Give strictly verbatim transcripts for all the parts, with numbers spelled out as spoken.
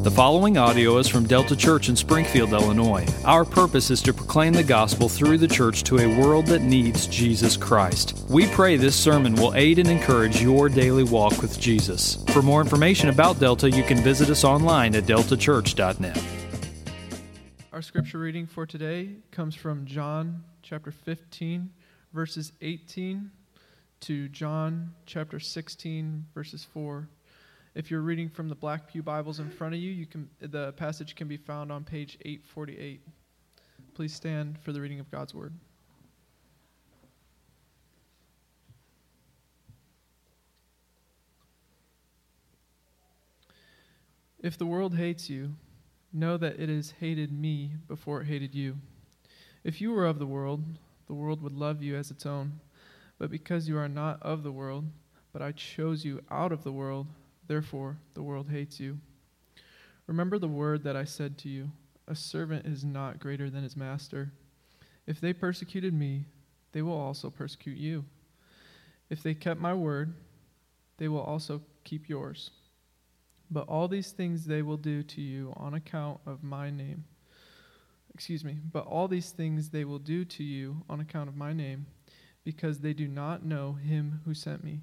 The following audio is from Delta Church in Springfield, Illinois. Our purpose is to proclaim the gospel through the church to a world that needs Jesus Christ. We pray this sermon will aid and encourage your daily walk with Jesus. For more information about Delta, you can visit us online at delta church dot net. Our scripture reading for today comes from John chapter fifteen, verses eighteen, to John chapter sixteen, verses four. If you're reading from the Black Pew Bibles in front of you, you can the passage can be found on page eight forty-eight. Please stand for the reading of God's Word. If the world hates you, know that it has hated me before it hated you. If you were of the world, the world would love you as its own. But because you are not of the world, but I chose you out of the world, therefore, the world hates you. Remember the word that I said to you, a servant is not greater than his master. If they persecuted me, they will also persecute you. If they kept my word, they will also keep yours. But all these things they will do to you on account of my name. Excuse me, but all these things they will do to you on account of my name, because they do not know him who sent me.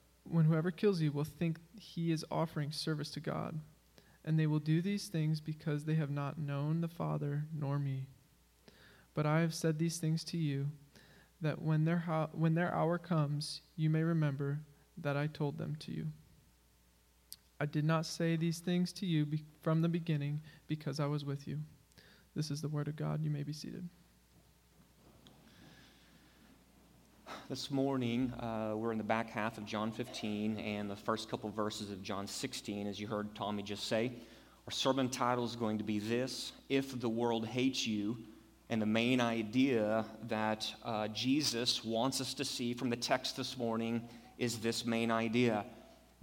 When whoever kills you will think he is offering service to God, and they will do these things because they have not known the Father nor me. But I have said these things to you, that when their ho- when their hour comes, you may remember that I told them to you. I did not say these things to you be- from the beginning because I was with you. This is the word of God. You may be seated. This morning, uh, we're in the back half of John fifteen and the first couple verses of John sixteen, as you heard Tommy just say. Our sermon title is going to be this, If the World Hates You, and the main idea that uh, Jesus wants us to see from the text this morning is this main idea.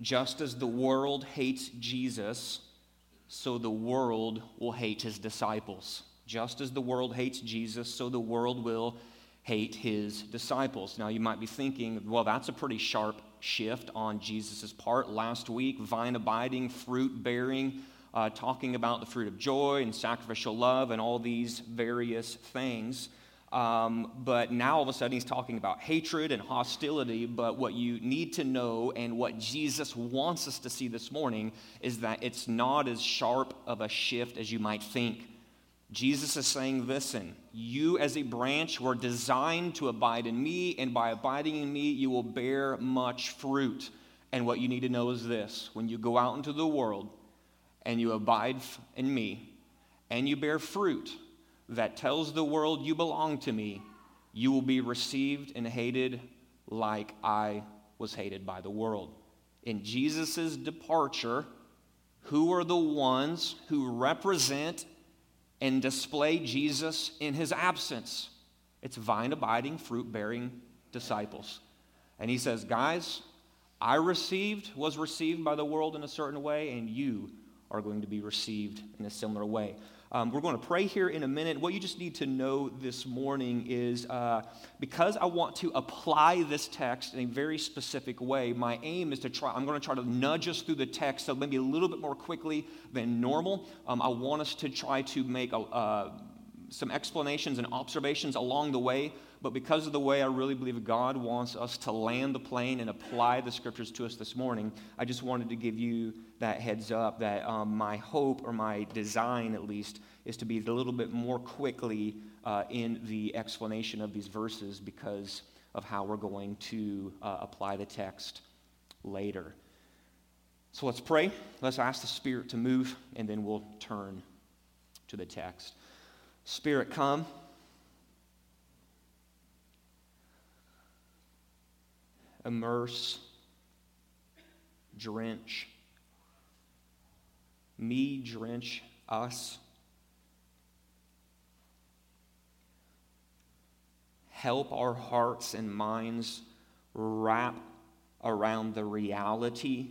Just as the world hates Jesus, so the world will hate his disciples. Just as the world hates Jesus, so the world will hate his disciples. Now you might be thinking, well, that's a pretty sharp shift on Jesus' part. Last week, vine-abiding, fruit-bearing, uh, talking about the fruit of joy and sacrificial love and all these various things. Um, but now all of a sudden he's talking about hatred and hostility. But what you need to know and what Jesus wants us to see this morning is that it's not as sharp of a shift as you might think. Jesus is saying, listen, you as a branch were designed to abide in me, and by abiding in me, you will bear much fruit. And what you need to know is this. When you go out into the world and you abide in me and you bear fruit that tells the world you belong to me, you will be received and hated like I was hated by the world. In Jesus' departure, who are the ones who represent and display Jesus in his absence? It's vine-abiding, fruit-bearing disciples. And he says, guys, I received, was received by the world in a certain way, and you are going to be received in a similar way. Um, we're going to pray here in a minute. What you just need to know this morning is uh, because I want to apply this text in a very specific way, my aim is to try, I'm going to try to nudge us through the text so maybe a little bit more quickly than normal. Um, I want us to try to make a, uh, some explanations and observations along the way, but because of the way I really believe God wants us to land the plane and apply the scriptures to us this morning, I just wanted to give you that heads up that um, my hope, or my design at least, is to be a little bit more quickly uh, in the explanation of these verses because of how we're going to uh, apply the text later. So let's pray, let's ask the Spirit to move, and then we'll turn to the text. Spirit, come. Immerse, drench, me, drench us. Help our hearts and minds wrap around the reality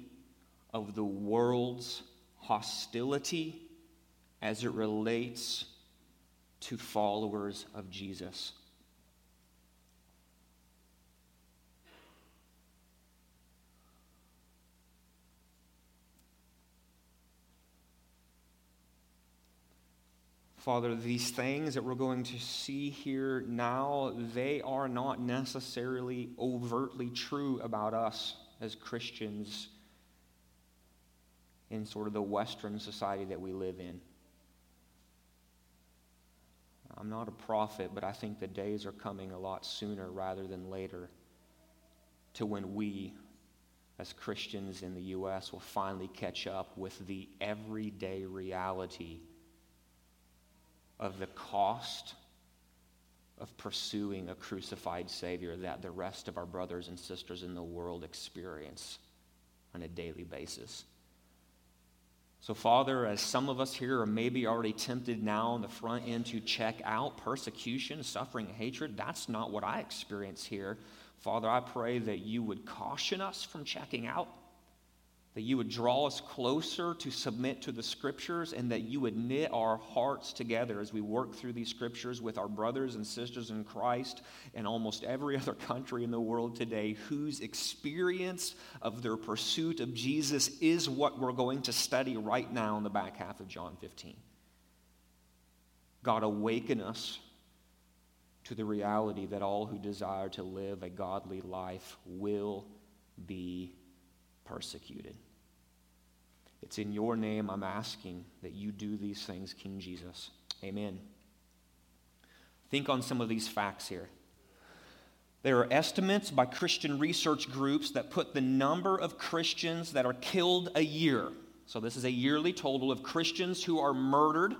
of the world's hostility as it relates to followers of Jesus. Father, these things that we're going to see here now, they are not necessarily overtly true about us as Christians in sort of the Western society that we live in. I'm not a prophet, but I think the days are coming a lot sooner rather than later to when we, as Christians in the U S, will finally catch up with the everyday reality of the cost of pursuing a crucified Savior that the rest of our brothers and sisters in the world experience on a daily basis. So, Father, as some of us here are maybe already tempted now on the front end to check out persecution, suffering, hatred, that's not what I experience here. Father, I pray that you would caution us from checking out, that you would draw us closer to submit to the Scriptures, and that you would knit our hearts together as we work through these Scriptures with our brothers and sisters in Christ and almost every other country in the world today whose experience of their pursuit of Jesus is what we're going to study right now in the back half of John fifteen. God, awaken us to the reality that all who desire to live a godly life will be persecuted. It's in your name I'm asking that you do these things, King Jesus. Amen. Think on some of these facts here. There are estimates by Christian research groups that put the number of Christians that are killed a year. So this is a yearly total of Christians who are murdered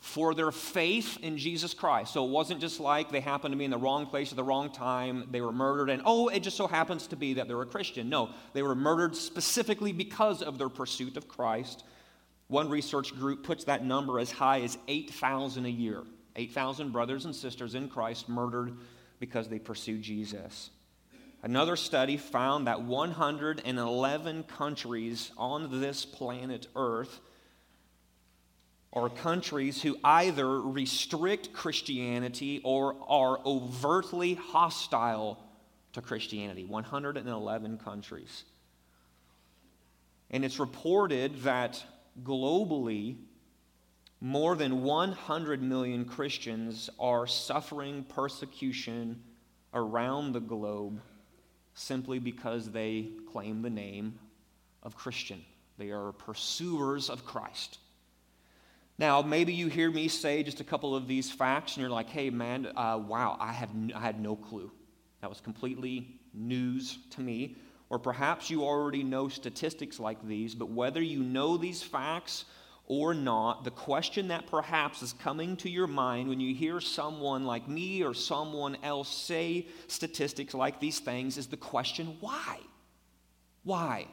for their faith in Jesus Christ. So it wasn't just like they happened to be in the wrong place at the wrong time, they were murdered, and oh, it just so happens to be that they're a Christian. No, they were murdered specifically because of their pursuit of Christ. One research group puts that number as high as eight thousand a year. eight thousand brothers and sisters in Christ murdered because they pursue Jesus. Another study found that one hundred eleven countries on this planet Earth are countries who either restrict Christianity or are overtly hostile to Christianity. one hundred eleven countries. And it's reported that globally, more than one hundred million Christians are suffering persecution around the globe simply because they claim the name of Christian. They are pursuers of Christ. Now, maybe you hear me say just a couple of these facts, and you're like, hey, man, uh, wow, I, have n- I had no clue. That was completely news to me. Or perhaps you already know statistics like these, but whether you know these facts or not, the question that perhaps is coming to your mind when you hear someone like me or someone else say statistics like these things is the question, why? Why?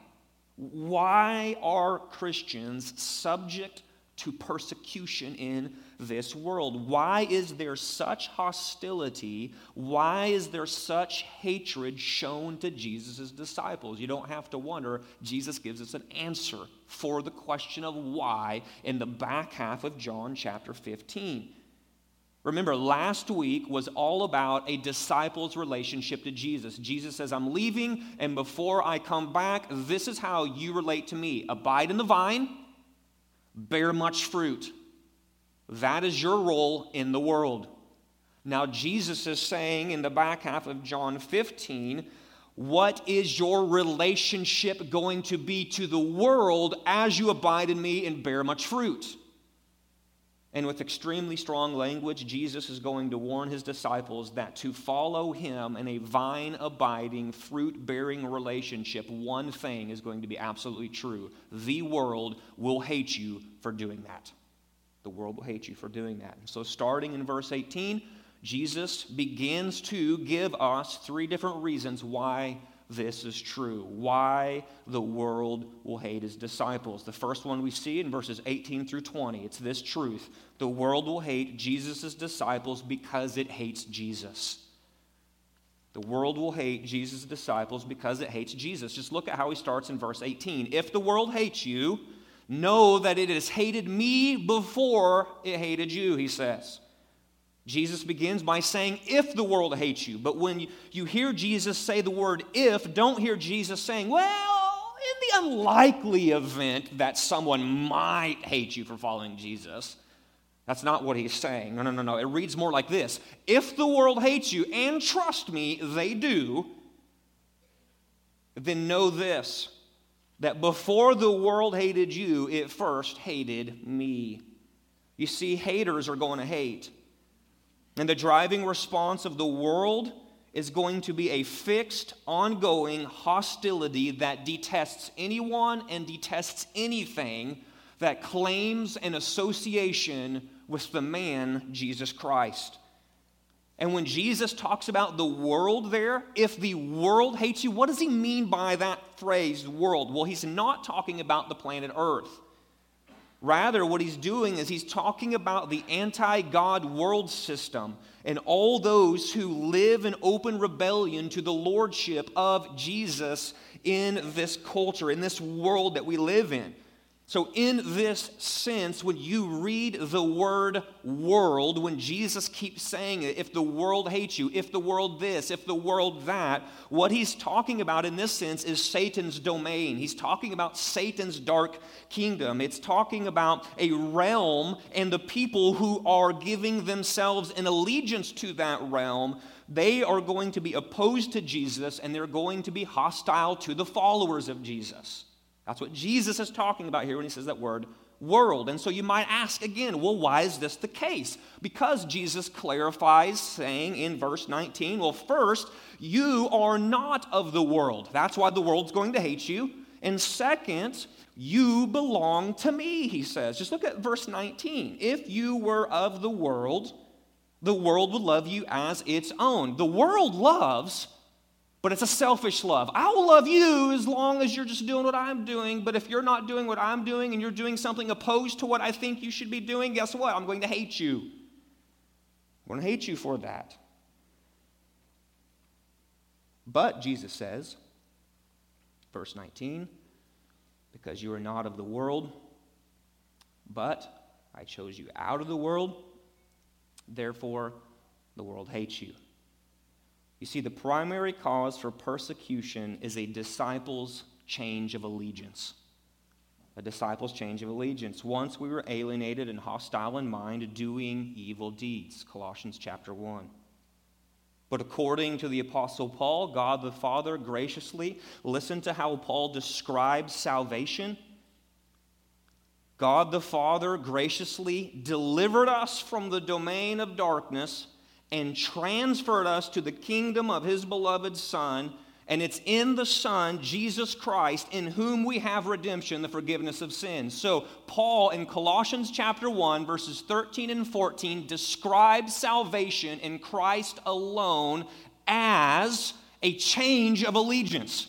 Why are Christians subject to persecution in this world? Why is there such hostility? Why is there such hatred shown to Jesus' disciples? You don't have to wonder. Jesus gives us an answer for the question of why in the back half of John chapter fifteen. Remember, last week was all about a disciple's relationship to Jesus. Jesus says, I'm leaving, and before I come back, this is how you relate to me. Abide in the vine. Bear much fruit. That is your role in the world. Now Jesus is saying in the back half of John fifteen, what is your relationship going to be to the world as you abide in me and bear much fruit? And with extremely strong language, Jesus is going to warn his disciples that to follow him in a vine-abiding, fruit-bearing relationship, one thing is going to be absolutely true. The world will hate you for doing that. The world will hate you for doing that. So starting in verse eighteen, Jesus begins to give us three different reasons why this is true, why the world will hate his disciples. The first one we see in verses eighteen through twenty, it's this truth. The world will hate Jesus' disciples because it hates Jesus. The world will hate Jesus' disciples because it hates Jesus. Just look at how he starts in verse eighteen. If the world hates you, know that it has hated me before it hated you, he says. Jesus begins by saying, if the world hates you. But when you hear Jesus say the word if, don't hear Jesus saying, well, in the unlikely event that someone might hate you for following Jesus. That's not what he's saying. No, no, no, no. It reads more like this. If the world hates you, and trust me, they do, then know this, that before the world hated you, it first hated me. You see, haters are going to hate. And the driving response of the world is going to be a fixed, ongoing hostility that detests anyone and detests anything that claims an association with the man, Jesus Christ. And when Jesus talks about the world there, if the world hates you, what does he mean by that phrase, world? Well, he's not talking about the planet Earth. Rather, what he's doing is he's talking about the anti-God world system and all those who live in open rebellion to the lordship of Jesus in this culture, in this world that we live in. So in this sense, when you read the word world, when Jesus keeps saying it, if the world hates you, if the world this, if the world that, what he's talking about in this sense is Satan's domain. He's talking about Satan's dark kingdom. It's talking about a realm and the people who are giving themselves an allegiance to that realm. They are going to be opposed to Jesus and they're going to be hostile to the followers of Jesus. That's what Jesus is talking about here when he says that word, world. And so you might ask again, well, why is this the case? Because Jesus clarifies saying in verse nineteen, well, first, you are not of the world. That's why the world's going to hate you. And second, you belong to me, he says. Just look at verse nineteen. If you were of the world, the world would love you as its own. The world loves, but it's a selfish love. I will love you as long as you're just doing what I'm doing, but if you're not doing what I'm doing and you're doing something opposed to what I think you should be doing, guess what? I'm going to hate you. I'm going to hate you for that. But Jesus says, verse nineteen, because you are not of the world, but I chose you out of the world, therefore the world hates you. You see, the primary cause for persecution is a disciple's change of allegiance. A disciple's change of allegiance. Once we were alienated and hostile in mind, doing evil deeds. Colossians chapter one. But according to the Apostle Paul, God the Father graciously, listen to how Paul describes salvation. God the Father graciously delivered us from the domain of darkness and transferred us to the kingdom of his beloved Son, and it's in the Son, Jesus Christ, in whom we have redemption, the forgiveness of sins. So Paul in Colossians chapter one, verses thirteen and fourteen, describes salvation in Christ alone as a change of allegiance.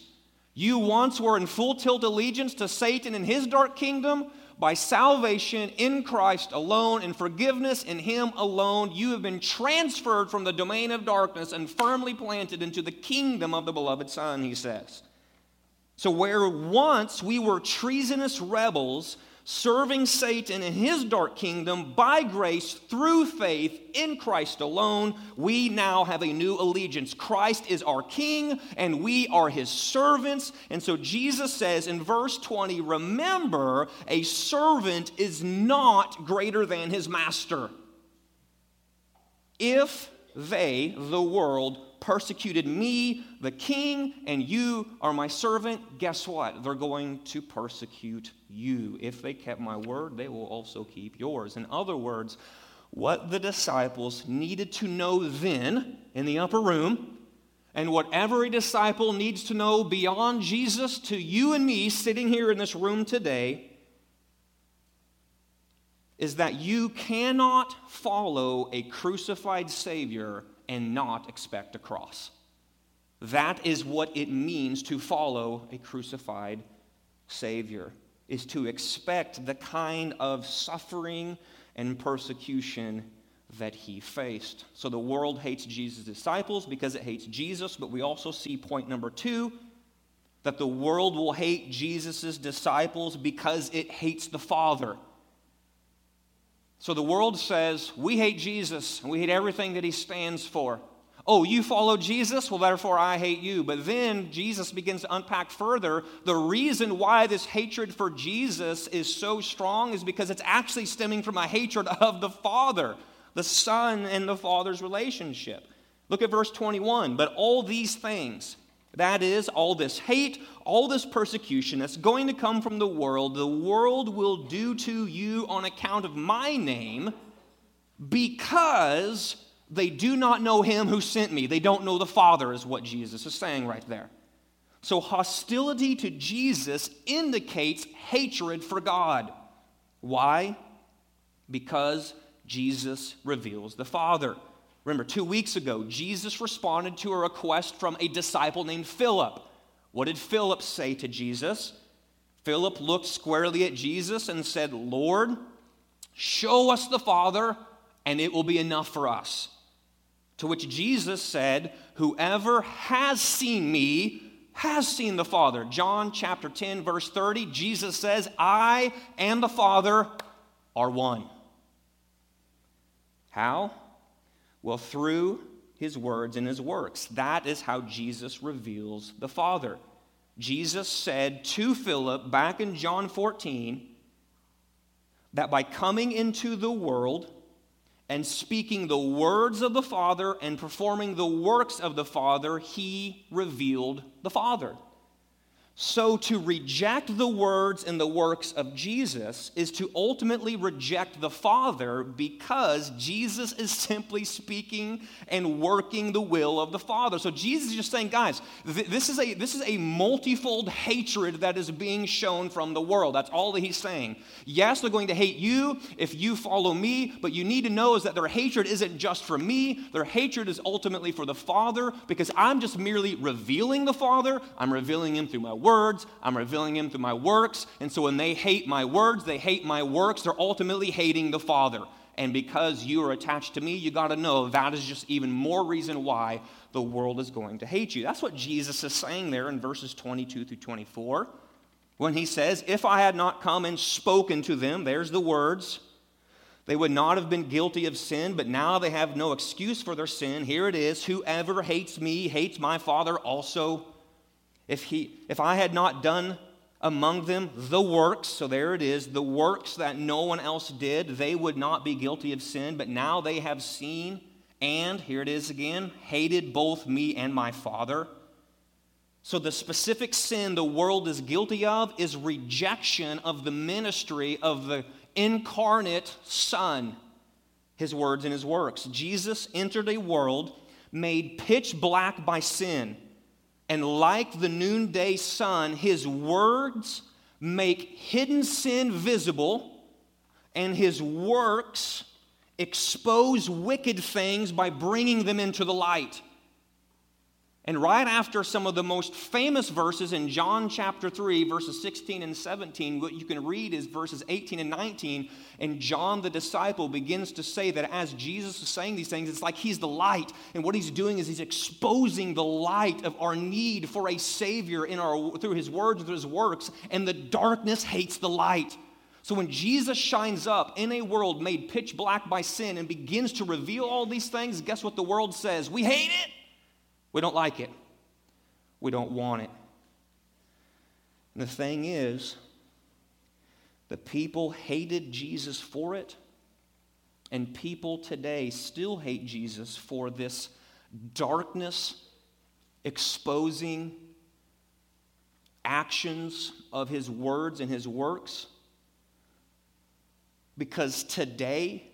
You once were in full-tilt allegiance to Satan and his dark kingdom. By salvation in Christ alone and forgiveness in him alone, you have been transferred from the domain of darkness and firmly planted into the kingdom of the beloved Son, he says. So where once we were treasonous rebels, serving Satan and his dark kingdom by grace through faith in Christ alone. We now have a new allegiance. Christ is our king and we are his servants. And so Jesus says in verse twenty, remember, a servant is not greater than his master. If they, the world, persecuted me, the king, and you are my servant, guess what? They're going to persecute you. If they kept my word, they will also keep yours. In other words, what the disciples needed to know then in the upper room, and what every disciple needs to know beyond Jesus to you and me sitting here in this room today, is that you cannot follow a crucified Savior and not expect a cross. That is what it means to follow a crucified Savior, is to expect the kind of suffering and persecution that he faced. So the world hates Jesus' disciples because it hates Jesus, but we also see point number two, that the world will hate Jesus' disciples because it hates the Father. So the world says, we hate Jesus, and we hate everything that he stands for. Oh, you follow Jesus? Well, therefore I hate you. But then Jesus begins to unpack further. The reason why this hatred for Jesus is so strong is because it's actually stemming from a hatred of the Father, the Son, and the Father's relationship. Look at verse twenty-one. But all these things, that is, all this hate, all this persecution that's going to come from the world, the world will do to you on account of my name, because they do not know him who sent me. They don't know the Father, is what Jesus is saying right there. So hostility to Jesus indicates hatred for God. Why? Because Jesus reveals the Father. Remember, two weeks ago, Jesus responded to a request from a disciple named Philip. What did Philip say to Jesus? Philip looked squarely at Jesus and said, Lord, show us the Father, and it will be enough for us. To which Jesus said, whoever has seen me has seen the Father. John chapter ten, verse thirty, Jesus says, I and the Father are one. How? Well, through his words and his works. That is how Jesus reveals the Father. Jesus said to Philip back in John fourteen that by coming into the world and speaking the words of the Father and performing the works of the Father, he revealed the Father. So to reject the words and the works of Jesus is to ultimately reject the Father, because Jesus is simply speaking and working the will of the Father. So Jesus is just saying, guys, th- this is a this is a multifold hatred that is being shown from the world. That's all that he's saying. Yes, they're going to hate you if you follow me, but you need to know is that their hatred isn't just for me. Their hatred is ultimately for the Father, because I'm just merely revealing the Father. I'm revealing him through my words, I'm revealing him through my works, and so when they hate my words, they hate my works, they're ultimately hating the Father. And because you are attached to me, you got to know that is just even more reason why the world is going to hate you. That's what Jesus is saying there in verses twenty-two through twenty-four, when he says, if I had not come and spoken to them, there's the words, they would not have been guilty of sin, but now they have no excuse for their sin. Here it is, whoever hates me hates my Father also. If he, if I had not done among them the works, so there it is, the works that no one else did, they would not be guilty of sin, but now they have seen and, here it is again, hated both me and my Father. So the specific sin the world is guilty of is rejection of the ministry of the incarnate Son, his words and his works. Jesus entered a world made pitch black by sin. And like the noonday sun, his words make hidden sin visible, and his works expose wicked things by bringing them into the light. And right after some of the most famous verses in John chapter three, verses sixteen and seventeen, what you can read is verses eighteen and nineteen, and John the disciple begins to say that as Jesus is saying these things, it's like he's the light, and what he's doing is he's exposing the light of our need for a Savior in our through his words and through his works, and the darkness hates the light. So when Jesus shines up in a world made pitch black by sin and begins to reveal all these things, guess what the world says? We hate it. We don't like it. We don't want it. And the thing is, the people hated Jesus for it, and people today still hate Jesus for this darkness exposing actions of his words and his works. Because today,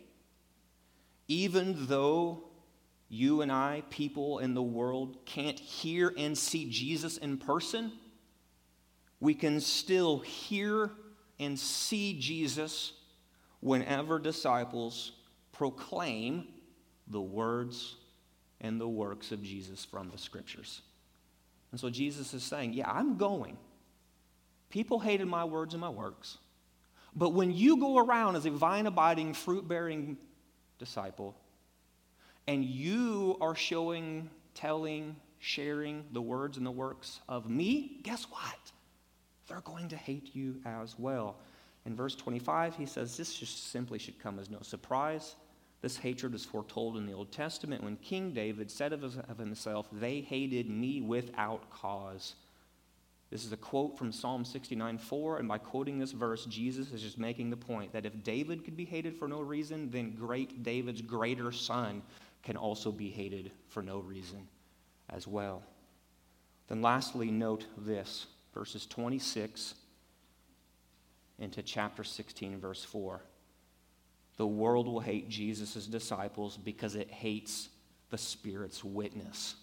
even though you and I, people in the world, can't hear and see Jesus in person, we can still hear and see Jesus whenever disciples proclaim the words and the works of Jesus from the Scriptures. And so Jesus is saying, yeah, I'm going. People hated my words and my works. But when you go around as a vine-abiding, fruit-bearing disciple, and you are showing, telling, sharing the words and the works of me, guess what? They're going to hate you as well. In verse twenty-five, he says, this just simply should come as no surprise. This hatred is foretold in the Old Testament when King David said of himself, they hated me without cause. This is a quote from Psalm sixty-nine four, and by quoting this verse, Jesus is just making the point that if David could be hated for no reason, then great David's greater son can also be hated for no reason as well. Then lastly, note this, verses twenty-six into chapter sixteen, verse four. The world will hate Jesus' disciples because it hates the Spirit's witness.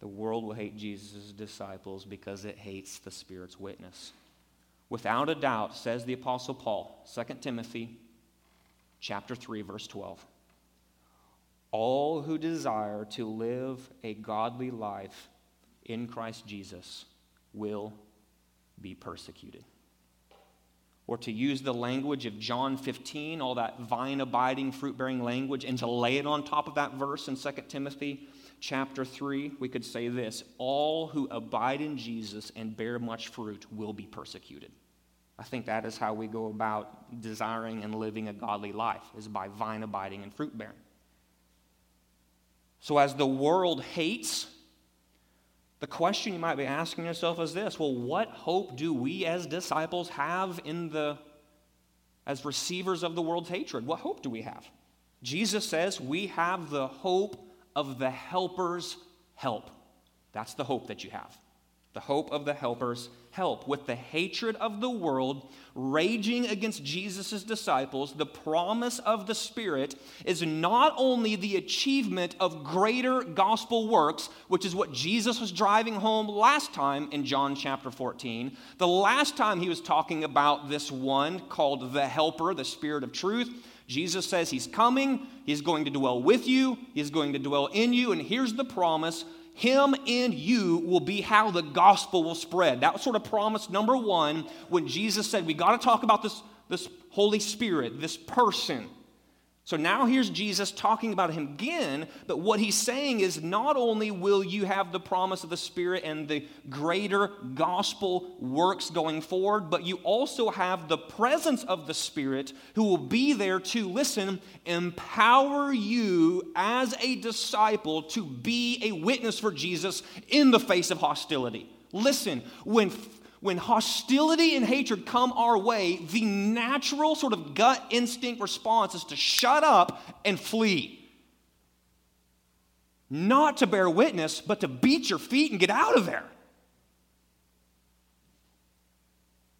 The world will hate Jesus' disciples because it hates the Spirit's witness. Without a doubt, says the Apostle Paul, Second Timothy chapter three, verse twelve, all who desire to live a godly life in Christ Jesus will be persecuted. Or to use the language of John fifteen, all that vine-abiding, fruit-bearing language, and to lay it on top of that verse in Second Timothy chapter three, we could say this, all who abide in Jesus and bear much fruit will be persecuted. I think that is how we go about desiring and living a godly life, is by vine abiding and fruit bearing. So as the world hates, the question you might be asking yourself is this, well, what hope do we as disciples have in the, as receivers of the world's hatred? What hope do we have? Jesus says we have the hope of the helper's help. That's the hope that you have. The hope of the helper's help. With the hatred of the world raging against Jesus' disciples, the promise of the Spirit is not only the achievement of greater gospel works, which is what Jesus was driving home last time in John chapter fourteen. The last time he was talking about this one called the helper, the Spirit of truth, Jesus says he's coming, he's going to dwell with you, he's going to dwell in you, and here's the promise, him and you will be how the gospel will spread. That was sort of promise number one when Jesus said, we got to talk about this, this Holy Spirit, this person. So now here's Jesus talking about him again, but what he's saying is not only will you have the promise of the Spirit and the greater gospel works going forward, but you also have the presence of the Spirit who will be there to, listen, empower you as a disciple to be a witness for Jesus in the face of hostility. Listen, when When hostility and hatred come our way, the natural sort of gut instinct response is to shut up and flee. Not to bear witness, but to beat your feet and get out of there.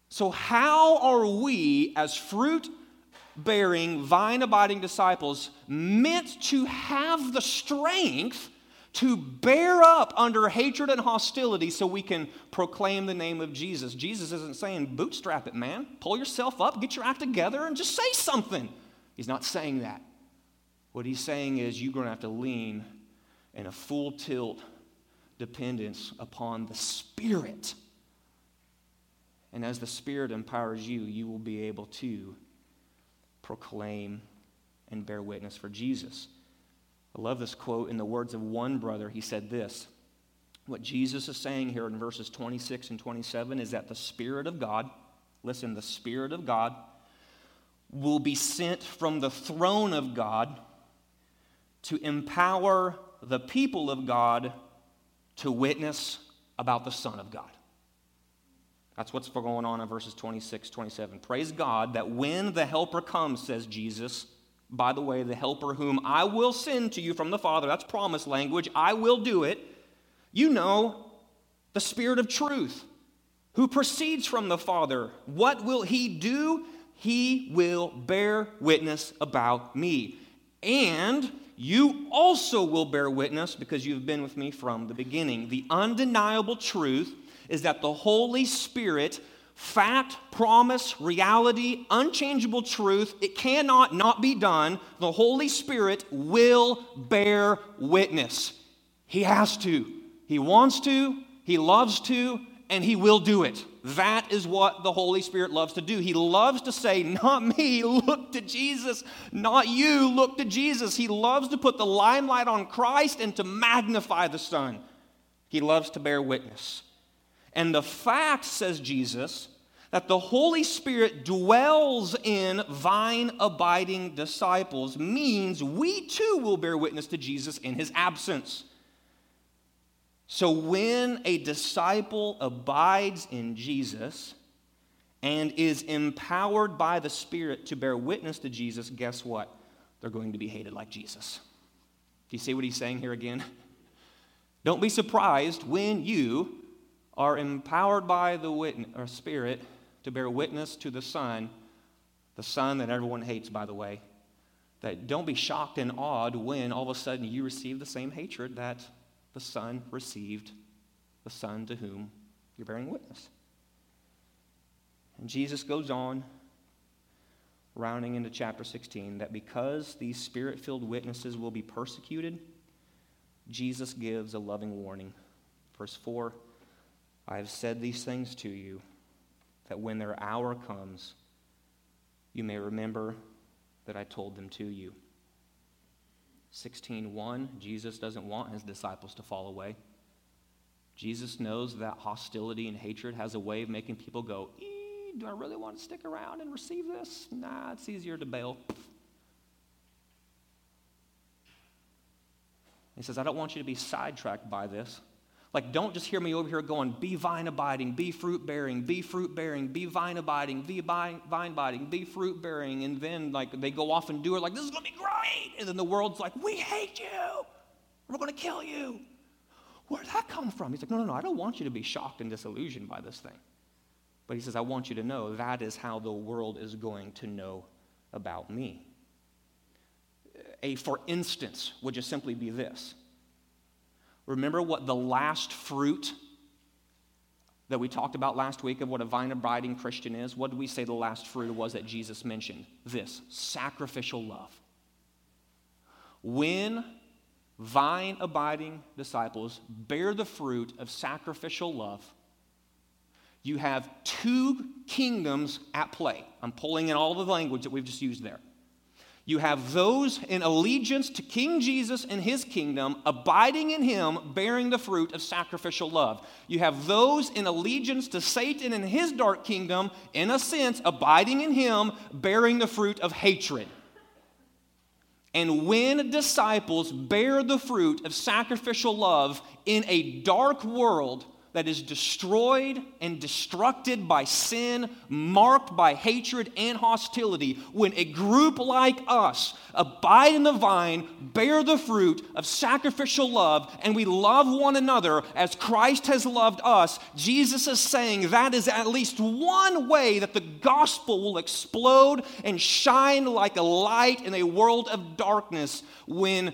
So how are we, as fruit-bearing, vine-abiding disciples, meant to have the strength to bear up under hatred and hostility so we can proclaim the name of Jesus? Jesus isn't saying, bootstrap it, man. Pull yourself up, get your act together, and just say something. He's not saying that. What he's saying is you're going to have to lean in a full tilt dependence upon the Spirit. And as the Spirit empowers you, you will be able to proclaim and bear witness for Jesus. I love this quote. In the words of one brother, he said this, what Jesus is saying here in verses twenty-six and twenty-seven is that the Spirit of God, listen, the Spirit of God will be sent from the throne of God to empower the people of God to witness about the Son of God. That's what's going on in verses twenty-six, twenty-seven. Praise God that when the Helper comes, says Jesus, by the way, the Helper whom I will send to you from the Father, that's promise language, I will do it, you know, the Spirit of truth, who proceeds from the Father. What will he do? He will bear witness about me. And you also will bear witness because you've been with me from the beginning. The undeniable truth is that the Holy Spirit, fact, promise, reality, unchangeable truth, it cannot not be done. The Holy Spirit will bear witness. He has to. He wants to, he loves to, and he will do it. That is what the Holy Spirit loves to do. He loves to say, not me, look to Jesus. Not you, look to Jesus. He loves to put the limelight on Christ and to magnify the Son. He loves to bear witness. And the fact, says Jesus, that the Holy Spirit dwells in vine-abiding disciples means we too will bear witness to Jesus in his absence. So when a disciple abides in Jesus and is empowered by the Spirit to bear witness to Jesus, guess what? They're going to be hated like Jesus. Do you see what he's saying here again? Don't be surprised when you are empowered by the witness, or Spirit to bear witness to the Son, the Son that everyone hates, by the way, that don't be shocked and awed when all of a sudden you receive the same hatred that the Son received, the Son to whom you're bearing witness. And Jesus goes on, rounding into chapter sixteen, that because these Spirit-filled witnesses will be persecuted, Jesus gives a loving warning. Verse four, I have said these things to you, that when their hour comes, you may remember that I told them to you. sixteen one, Jesus doesn't want his disciples to fall away. Jesus knows that hostility and hatred has a way of making people go, ee, do I really want to stick around and receive this? Nah, it's easier to bail. He says, I don't want you to be sidetracked by this. Like, don't just hear me over here going, be vine-abiding, be fruit-bearing, be fruit-bearing, be vine-abiding, be vine-abiding, be fruit-bearing. And then, like, they go off and do it like, this is going to be great. And then the world's like, we hate you. We're going to kill you. Where'd that come from? He's like, no, no, no, I don't want you to be shocked and disillusioned by this thing. But he says, I want you to know that is how the world is going to know about me. A for instance would just simply be this. Remember what the last fruit that we talked about last week of what a vine-abiding Christian is? What did we say the last fruit was that Jesus mentioned? This, sacrificial love. When vine-abiding disciples bear the fruit of sacrificial love, you have two kingdoms at play. I'm pulling in all the language that we've just used there. You have those in allegiance to King Jesus and his kingdom, abiding in him, bearing the fruit of sacrificial love. You have those in allegiance to Satan and his dark kingdom, in a sense, abiding in him, bearing the fruit of hatred. And when disciples bear the fruit of sacrificial love in a dark world that is destroyed and destructed by sin, marked by hatred and hostility, when a group like us abide in the vine, bear the fruit of sacrificial love, and we love one another as Christ has loved us, Jesus is saying that is at least one way that the gospel will explode and shine like a light in a world of darkness when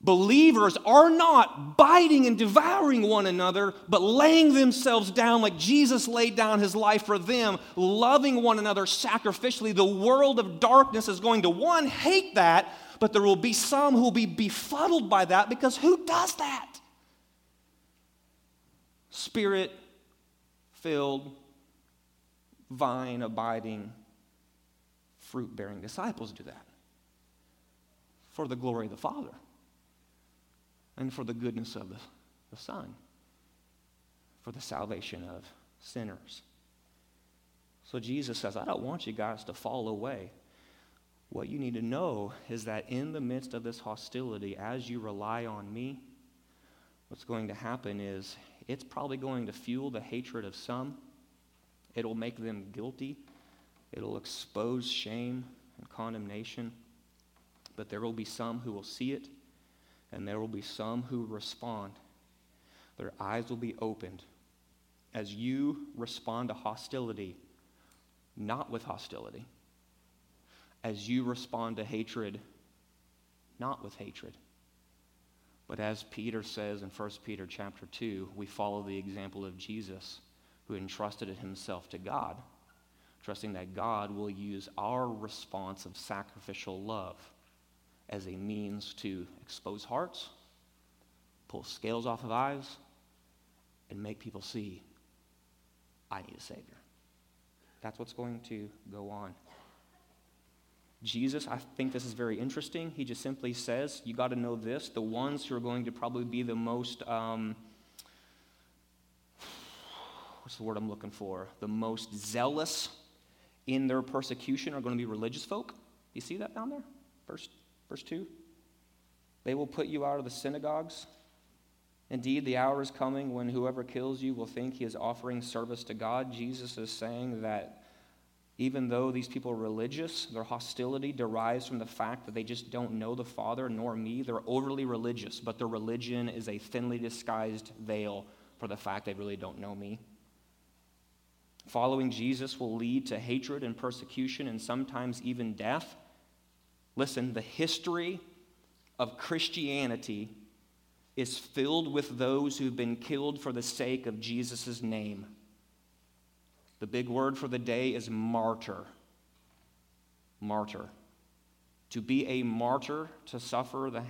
believers are not biting and devouring one another, but laying themselves down like Jesus laid down his life for them, loving one another sacrificially. The world of darkness is going to, one, hate that, but there will be some who will be befuddled by that because who does that? Spirit-filled, vine-abiding, fruit-bearing disciples do that for the glory of the Father. And for the goodness of the, the Son, for the salvation of sinners. So Jesus says, I don't want you guys to fall away. What you need to know is that in the midst of this hostility, as you rely on me, what's going to happen is it's probably going to fuel the hatred of some. It'll make them guilty. It'll expose shame and condemnation. But there will be some who will see it, and there will be some who respond. Their eyes will be opened as you respond to hostility, not with hostility. As you respond to hatred, not with hatred. But as Peter says in First Peter chapter two, we follow the example of Jesus, who entrusted himself to God, trusting that God will use our response of sacrificial love as a means to expose hearts, pull scales off of eyes, and make people see, I need a Savior. That's what's going to go on. Jesus, I think this is very interesting. He just simply says, you got to know this, the ones who are going to probably be the most, um, what's the word I'm looking for? The most zealous in their persecution are going to be religious folk. You see that down there? Verse, verse two. They will put you out of the synagogues. Indeed, the hour is coming when whoever kills you will think he is offering service to God. Jesus is saying that even though these people are religious, their hostility derives from the fact that they just don't know the Father nor me. They're overly religious, but their religion is a thinly disguised veil for the fact they really don't know me. Following Jesus will lead to hatred and persecution and sometimes even death. Listen, the history of Christianity is filled with those who've been killed for the sake of Jesus' name. The big word for the day is martyr. Martyr. To be a martyr, to suffer the,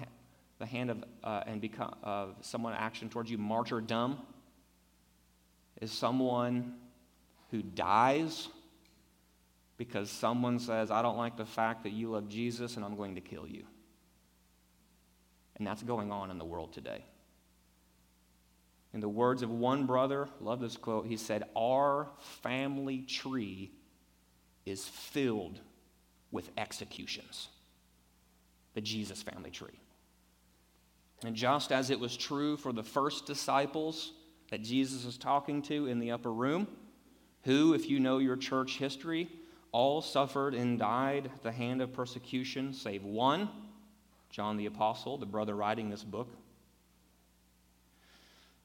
the hand of uh, and become uh, someone action towards you, martyrdom, is someone who dies because someone says, I don't like the fact that you love Jesus and I'm going to kill you. And that's going on in the world today. In the words of one brother, love this quote, he said, our family tree is filled with executions. The Jesus family tree. And just as it was true for the first disciples that Jesus was talking to in the upper room, who, if you know your church history, all suffered and died at the hand of persecution, save one, John the Apostle, the brother writing this book.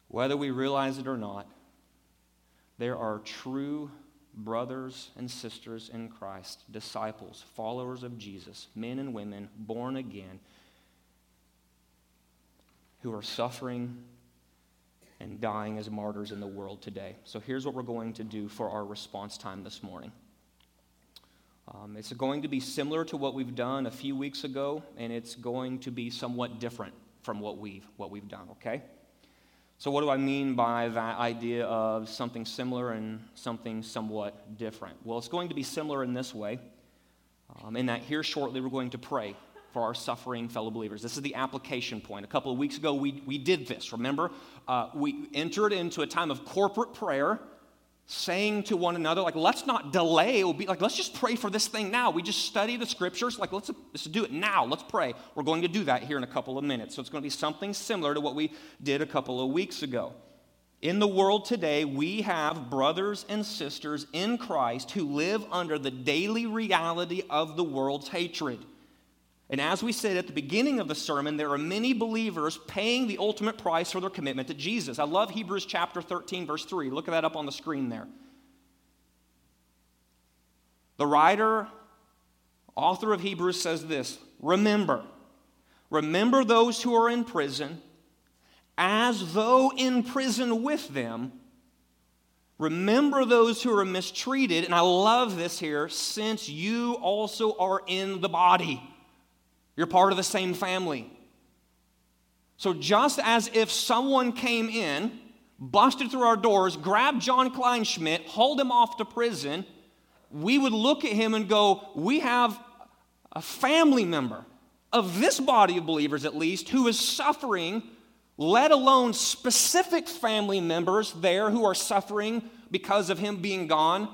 Whether we realize it or not, there are true brothers and sisters in Christ, disciples, followers of Jesus, men and women, born again, who are suffering and dying as martyrs in the world today. So here's what we're going to do for our response time this morning. Um, it's going to be similar to what we've done a few weeks ago, and it's going to be somewhat different from what we've, what we've done, okay? So what do I mean by that idea of something similar and something somewhat different? Well, it's going to be similar in this way, um, in that here shortly we're going to pray for our suffering fellow believers. This is the application point. A couple of weeks ago we, we did this, remember? Uh, we entered into a time of corporate prayer, saying to one another, like, let's not delay. It will be like, let's just pray for this thing now. We just study the scriptures. Like, let's, let's do it now. Let's pray. We're going to do that here in a couple of minutes. So it's going to be something similar to what we did a couple of weeks ago. In the world today, we have brothers and sisters in Christ who live under the daily reality of the world's hatred. And as we said at the beginning of the sermon, there are many believers paying the ultimate price for their commitment to Jesus. I love Hebrews chapter thirteen, verse three. Look at that up on the screen there. The writer, author of Hebrews says this, remember, remember those who are in prison as though in prison with them. Remember those who are mistreated, and I love this here, since you also are in the body. You're part of the same family. So just as if someone came in, busted through our doors, grabbed John Kleinschmidt, hauled him off to prison, we would look at him and go, we have a family member of this body of believers at least who is suffering, let alone specific family members there who are suffering because of him being gone.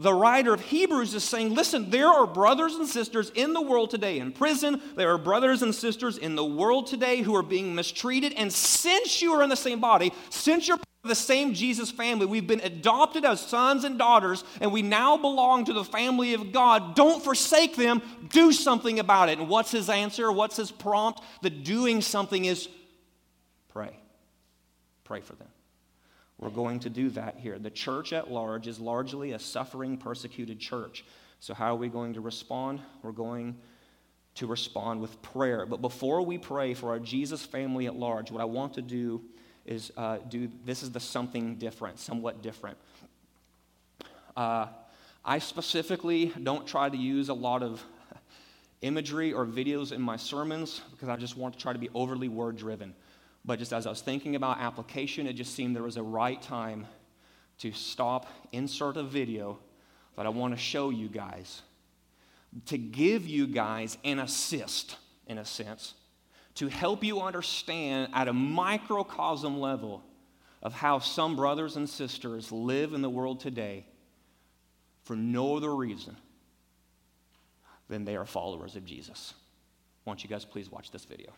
The writer of Hebrews is saying, listen, there are brothers and sisters in the world today in prison. There are brothers and sisters in the world today who are being mistreated. And since you are in the same body, since you're part of the same Jesus family, we've been adopted as sons and daughters, and we now belong to the family of God. Don't forsake them. Do something about it. And what's his answer? What's his prompt? The doing something is pray. Pray for them. We're going to do that here. The church at large is largely a suffering, persecuted church. So how are we going to respond? We're going to respond with prayer. But before we pray for our Jesus family at large, what I want to do is uh, do this is the something different, somewhat different. Uh, I specifically don't try to use a lot of imagery or videos in my sermons because I just want to try to be overly word-driven. But just as I was thinking about application, it just seemed there was a right time to stop, insert a video that I want to show you guys, to give you guys an assist, in a sense, to help you understand at a microcosm level of how some brothers and sisters live in the world today for no other reason than they are followers of Jesus. Won't you guys please watch this video?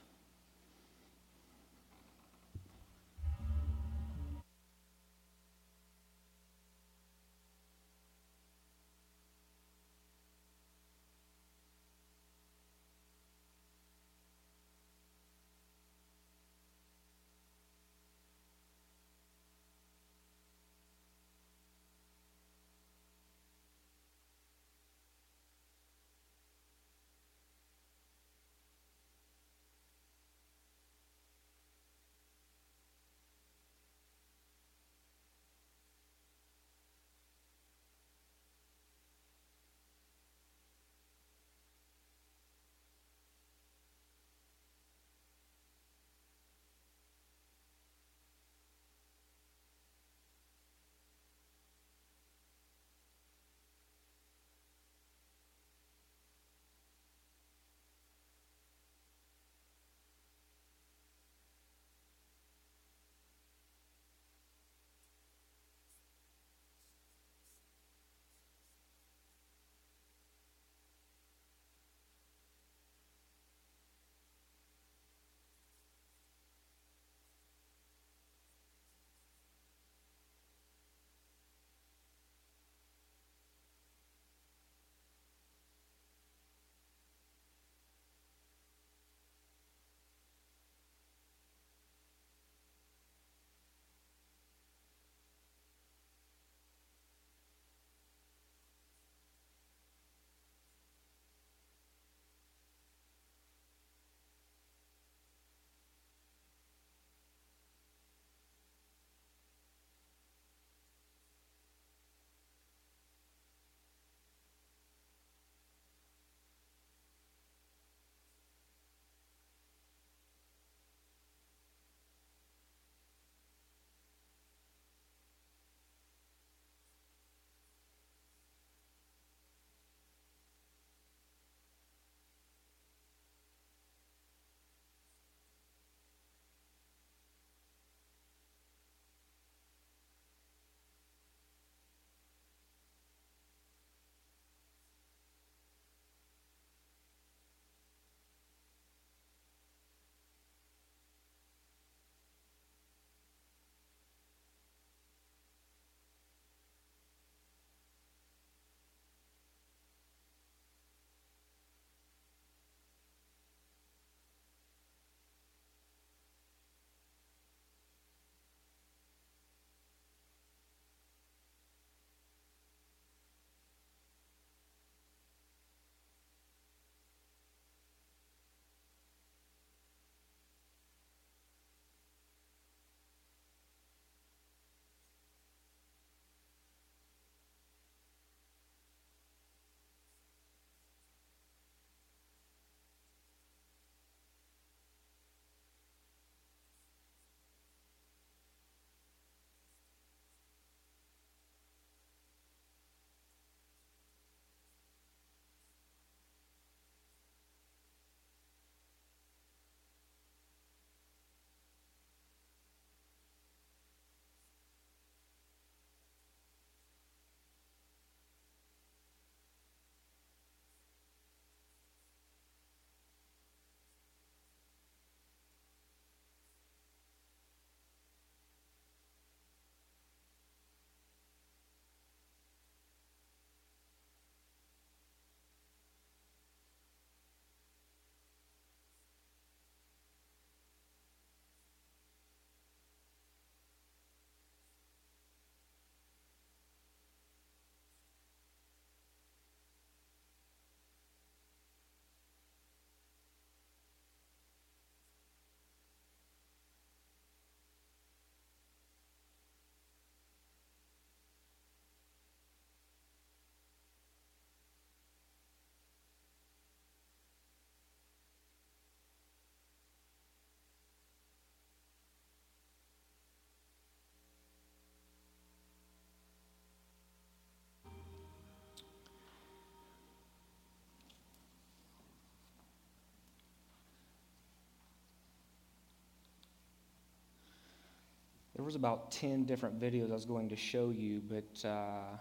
there was about ten different videos I was going to show you, but uh,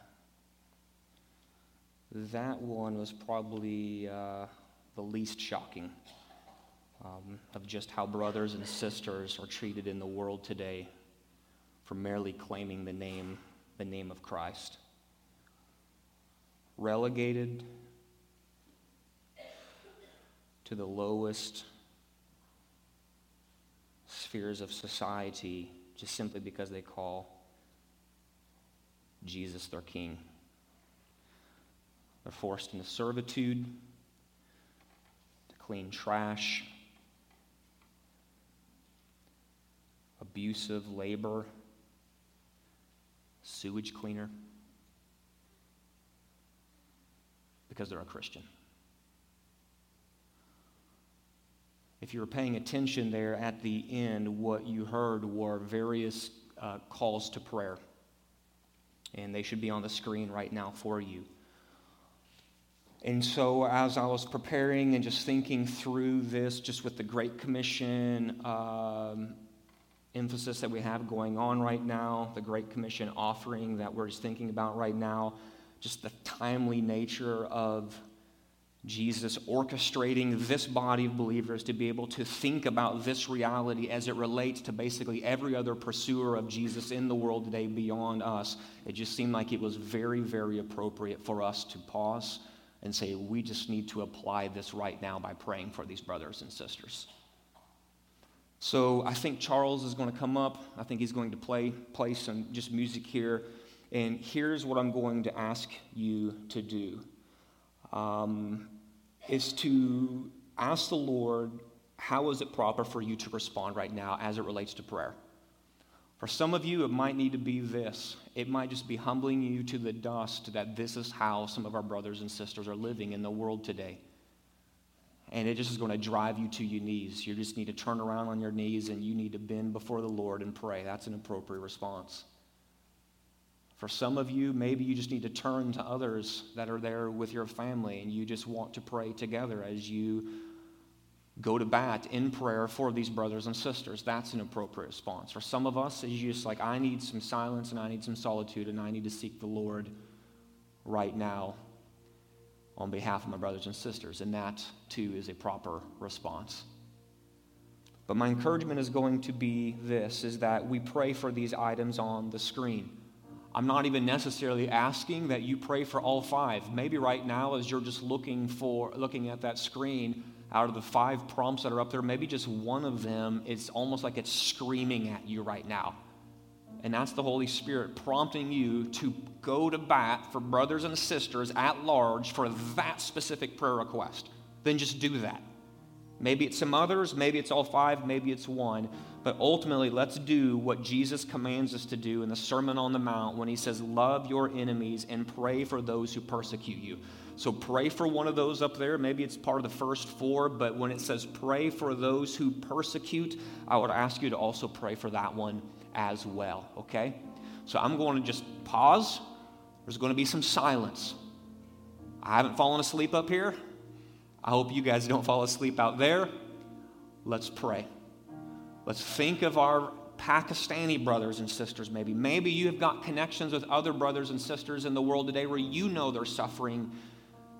that one was probably uh, the least shocking um, of just how brothers and sisters are treated in the world today for merely claiming the name, the name of Christ. Relegated to the lowest spheres of society just simply because they call Jesus their king. They're forced into servitude, to clean trash, abusive labor, sewage cleaner, because they're a Christian. If you were paying attention there at the end, what you heard were various uh, calls to prayer. And they should be on the screen right now for you. And so as I was preparing and just thinking through this, just with the Great Commission um, emphasis that we have going on right now, the Great Commission offering that we're just thinking about right now, just the timely nature of Jesus orchestrating this body of believers to be able to think about this reality as it relates to basically every other pursuer of Jesus in the world today beyond us. It just seemed like it was very, very appropriate for us to pause and say, we just need to apply this right now by praying for these brothers and sisters. So I think Charles is going to come up. I think he's going to play, play some just music here. And here's what I'm going to ask you to do. Um, is to ask the Lord, how is it proper for you to respond right now as it relates to prayer? For some of you, it might need to be this. It might just be humbling you to the dust that this is how some of our brothers and sisters are living in the world today. And it just is going to drive you to your knees. You just need to turn around on your knees and you need to bend before the Lord and pray. That's an appropriate response. For some of you, maybe you just need to turn to others that are there with your family and you just want to pray together as you go to bat in prayer for these brothers and sisters. That's an appropriate response. For some of us, it's just like, I need some silence and I need some solitude and I need to seek the Lord right now on behalf of my brothers and sisters. And that, too, is a proper response. But my encouragement is going to be this, is that we pray for these items on the screen. I'm not even necessarily asking that you pray for all five. Maybe right now as you're just looking for, looking at that screen, out of the five prompts that are up there, maybe just one of them, it's almost like it's screaming at you right now. And that's the Holy Spirit prompting you to go to bat for brothers and sisters at large for that specific prayer request. Then just do that. Maybe it's some others, maybe it's all five, maybe it's one. But ultimately, let's do what Jesus commands us to do in the Sermon on the Mount when he says, love your enemies and pray for those who persecute you. So pray for one of those up there. Maybe it's part of the first four, but when it says pray for those who persecute, I would ask you to also pray for that one as well, okay? So I'm going to just pause. There's going to be some silence. I haven't fallen asleep up here. I hope you guys don't fall asleep out there. Let's pray. Let's think of our Pakistani brothers and sisters maybe. Maybe you have got connections with other brothers and sisters in the world today where you know they're suffering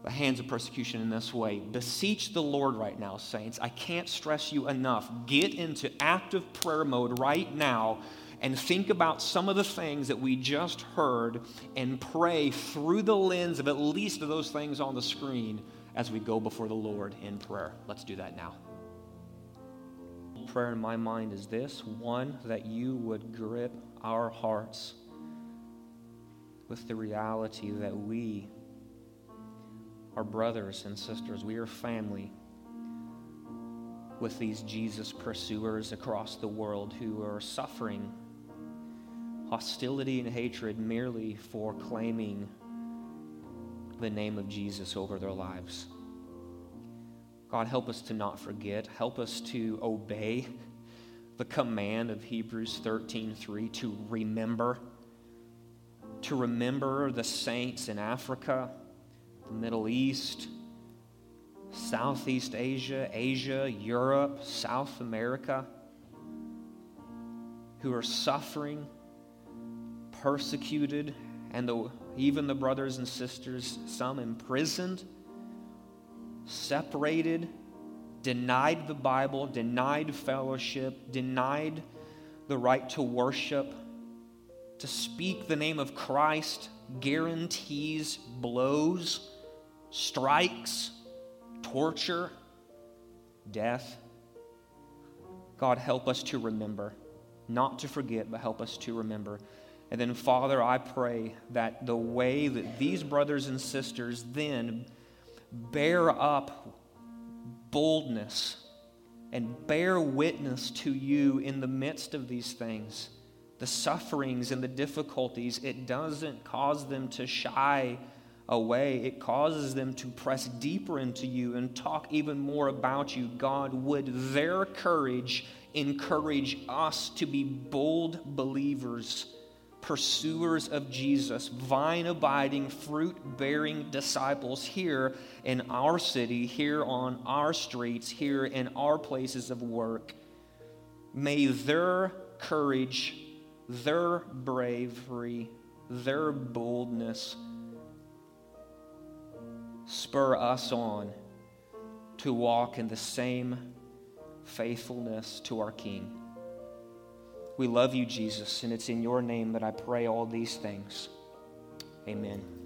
the hands of persecution in this way. Beseech the Lord right now, saints. I can't stress you enough. Get into active prayer mode right now and think about some of the things that we just heard and pray through the lens of at least of those things on the screen as we go before the Lord in prayer. Let's do that now. Prayer in my mind is this, one, that you would grip our hearts with the reality that we are brothers and sisters. We are family with these Jesus pursuers across the world who are suffering hostility and hatred merely for claiming the name of Jesus over their lives. God, help us to not forget. Help us to obey the command of Hebrews thirteen three to remember, to remember the saints in Africa, the Middle East, Southeast Asia, Asia, Europe, South America. who are suffering, persecuted, and the, even the brothers and sisters, some imprisoned, separated, denied the Bible, denied fellowship, denied the right to worship, to speak the name of Christ, guarantees blows, strikes, torture, death. God, help us to remember, not to forget, but help us to remember. And then, Father, I pray that the way that these brothers and sisters then bear up boldness and bear witness to you in the midst of these things, the sufferings and the difficulties, it doesn't cause them to shy away. It causes them to press deeper into you and talk even more about you. God, would their courage encourage us to be bold believers, pursuers of Jesus, vine-abiding, fruit-bearing disciples here in our city, here on our streets, here in our places of work. May their courage, their bravery, their boldness spur us on to walk in the same faithfulness to our King. We love you, Jesus, and it's in your name that I pray all these things. Amen.